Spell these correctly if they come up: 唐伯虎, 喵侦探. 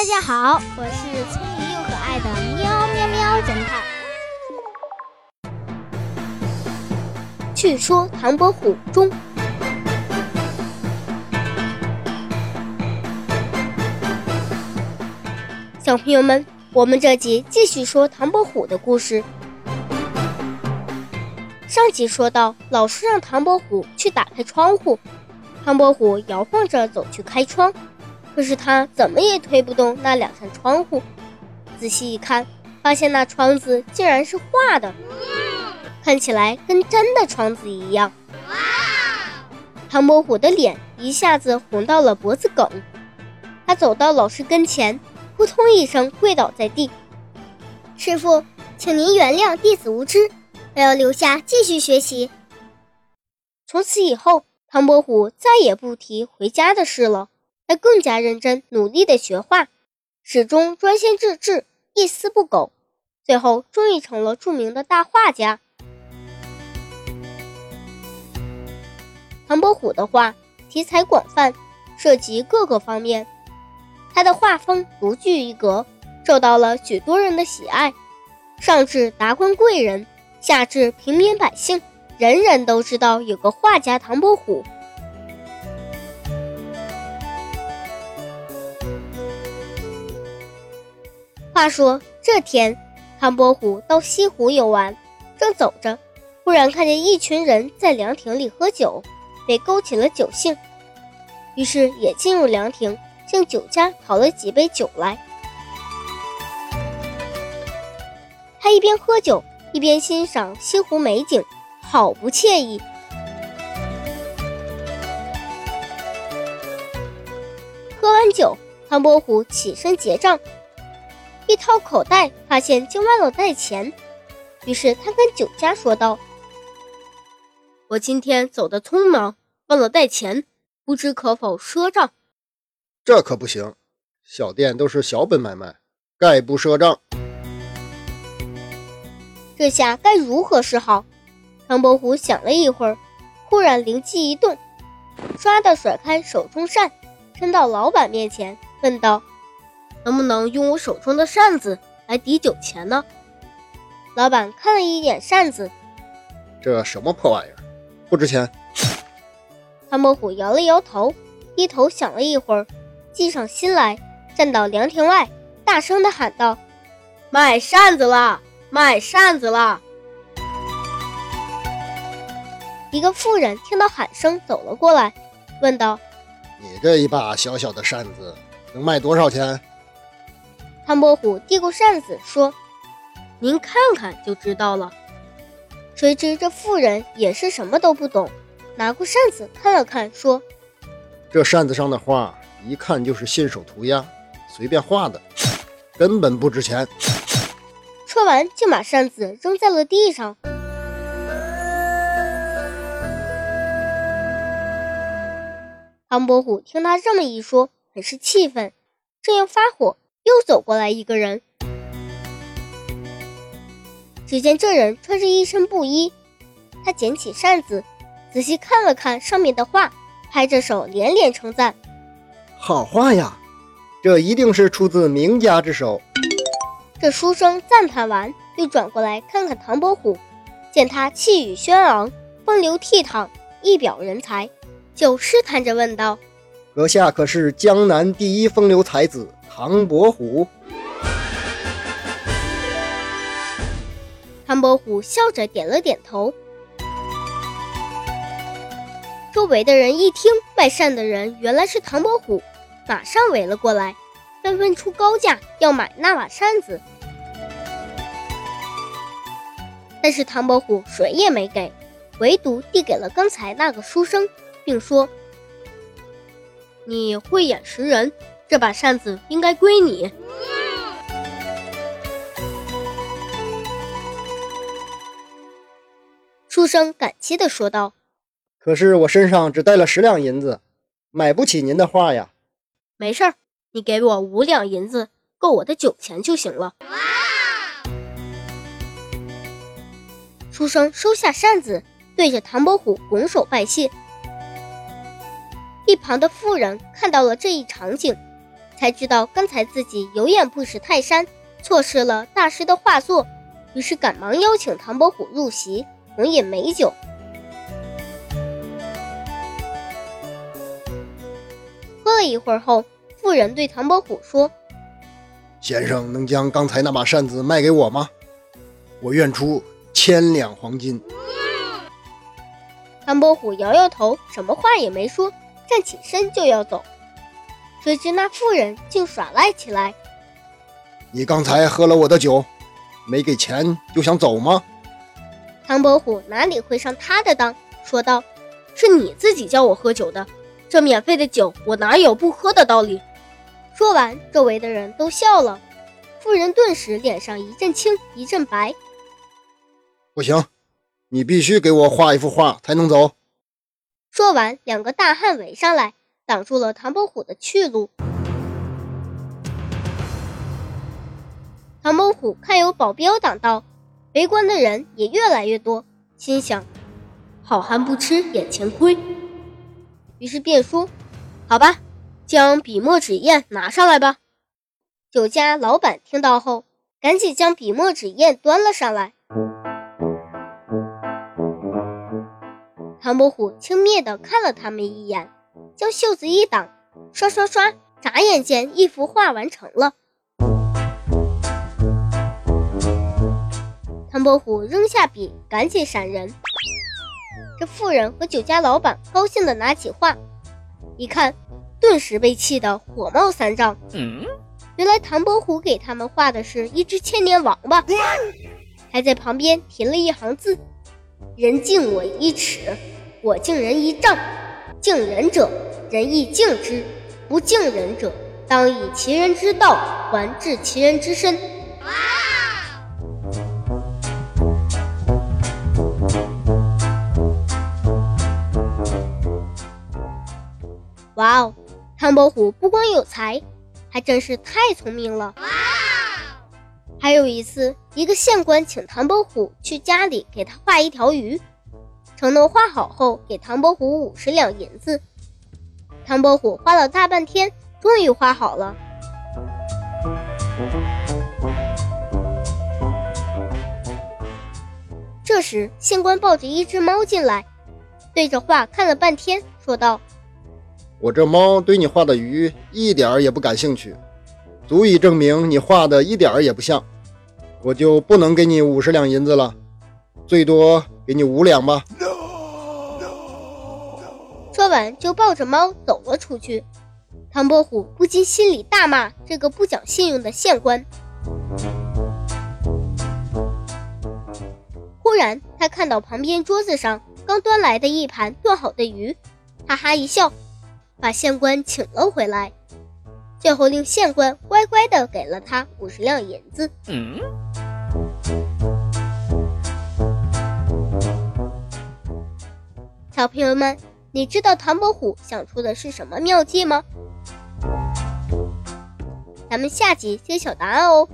大家好，我是聪明又可爱的喵喵喵侦探。据说唐伯虎中，小朋友们，我们这集继续说唐伯虎的故事。上集说到，老师让唐伯虎去打开窗户，唐伯虎摇晃着走去开窗，可是他怎么也推不动那两扇窗户。仔细一看，发现那窗子竟然是画的，看起来跟真的窗子一样。唐伯虎的脸一下子红到了脖子梗，他走到老师跟前，扑通一声跪倒在地。师父，请您原谅弟子无知，我要留下继续学习。从此以后，唐伯虎再也不提回家的事了，他更加认真努力地学画，始终专心致志，一丝不苟，最后终于成了著名的大画家。唐伯虎的画题材广泛，涉及各个方面，他的画风独具一格，受到了许多人的喜爱，上至达官贵人，下至平民百姓，人人都知道有个画家唐伯虎。话说这天，唐伯虎到西湖游玩，正走着，忽然看见一群人在凉亭里喝酒，被勾起了酒兴，于是也进入凉亭，向酒家讨了几杯酒来。他一边喝酒一边欣赏西湖美景，好不惬意。喝完酒，唐伯虎起身结账，一掏口袋发现竟忘了带钱，于是他跟酒家说道：我今天走得匆忙，忘了带钱，不知可否赊账？这可不行，小店都是小本买卖，概不赊账。这下该如何是好？唐伯虎想了一会儿，忽然灵机一动，唰地甩开手中扇，伸到老板面前，问道：能不能用我手中的扇子来抵酒钱呢？老板看了一眼扇子，这什么破玩意儿，不值钱。唐伯虎摇了摇头，低头想了一会儿，计上心来，站到凉亭外，大声地喊道：卖扇子啦！卖扇子啦！一个妇人听到喊声走了过来，问道：你这一把小小的扇子能卖多少钱？唐伯虎递过扇子说：您看看就知道了。谁知这妇人也是什么都不懂，拿过扇子看了看，说：这扇子上的画一看就是信手涂鸦，随便画的，根本不值钱。说完就把扇子扔在了地上。唐伯虎听他这么一说，很是气愤，正要发火，又走过来一个人。只见这人穿着一身布衣，他捡起扇子仔细看了看上面的画，拍着手连连称赞：好画呀，这一定是出自名家之手。这书生赞叹完，又转过来看看唐伯虎，见他气宇轩昂，风流倜傥，一表人才，就试探着问道：阁下可是江南第一风流才子唐伯虎？唐伯虎笑着点了点头。周围的人一听卖扇的人原来是唐伯虎，马上围了过来，纷纷出高价要买那把扇子，但是唐伯虎谁也没给，唯独递给了刚才那个书生，并说：你慧眼识人，这把扇子应该归你。书生感激地说道：可是我身上只带了10两银子，买不起您的画呀。没事儿，你给我5两银子，够我的酒钱就行了。书生收下扇子，对着唐伯虎拱手拜谢。一旁的妇人看到了这一场景，才知道刚才自己有眼不识泰山，错失了大师的画作，于是赶忙邀请唐伯虎入席，同饮美酒。喝了一会儿后，妇人对唐伯虎说：“先生能将刚才那把扇子卖给我吗？我愿出100两黄金。”唐伯虎摇摇头，什么话也没说，站起身就要走，谁知那妇人竟耍赖起来：“你刚才喝了我的酒，没给钱就想走吗？”唐伯虎哪里会上他的当，说道：“是你自己叫我喝酒的，这免费的酒我哪有不喝的道理？”说完，周围的人都笑了，妇人顿时脸上一阵青一阵白。“不行，你必须给我画一幅画才能走。”说完，两个大汉围上来，挡住了唐伯虎的去路。唐伯虎看有保镖挡道，围观的人也越来越多，心想：“好汉不吃眼前亏。”于是便说：“好吧，将笔墨纸砚拿上来吧。”酒家老板听到后，赶紧将笔墨纸砚端了上来。唐伯虎轻蔑地看了他们一眼，将袖子一挡，刷刷刷，眨眼间一幅画完成了。唐伯虎扔下笔，赶紧闪人。这妇人和酒家老板高兴地拿起画，一看，顿时被气得火冒三丈。原来唐伯虎给他们画的是一只千年王八，还在旁边填了一行字：“人敬我一尺，我敬人一丈。敬人者，人亦敬之；不敬人者，当以其人之道还治其人之身。”哇哦，唐伯虎不光有才，还真是太聪明了。还有一次，一个县官请唐伯虎去家里给他画一条鱼，承诺画好后给唐伯虎50两银子。唐伯虎画了大半天，终于画好了。这时县官抱着一只猫进来，对着画看了半天，说道：“我这猫对你画的鱼一点儿也不感兴趣，足以证明你画的一点儿也不像，我就不能给你50两银子了，最多给你5两吧。”说完就抱着猫走了出去。唐伯虎不禁心里大骂这个不讲信用的县官。忽然他看到旁边桌子上刚端来的一盘炖好的鱼，哈哈一笑，把县官请了回来，最后令县官乖乖地给了他50两银子。小朋友们，你知道唐伯虎想出的是什么妙计吗？咱们下集揭晓答案哦。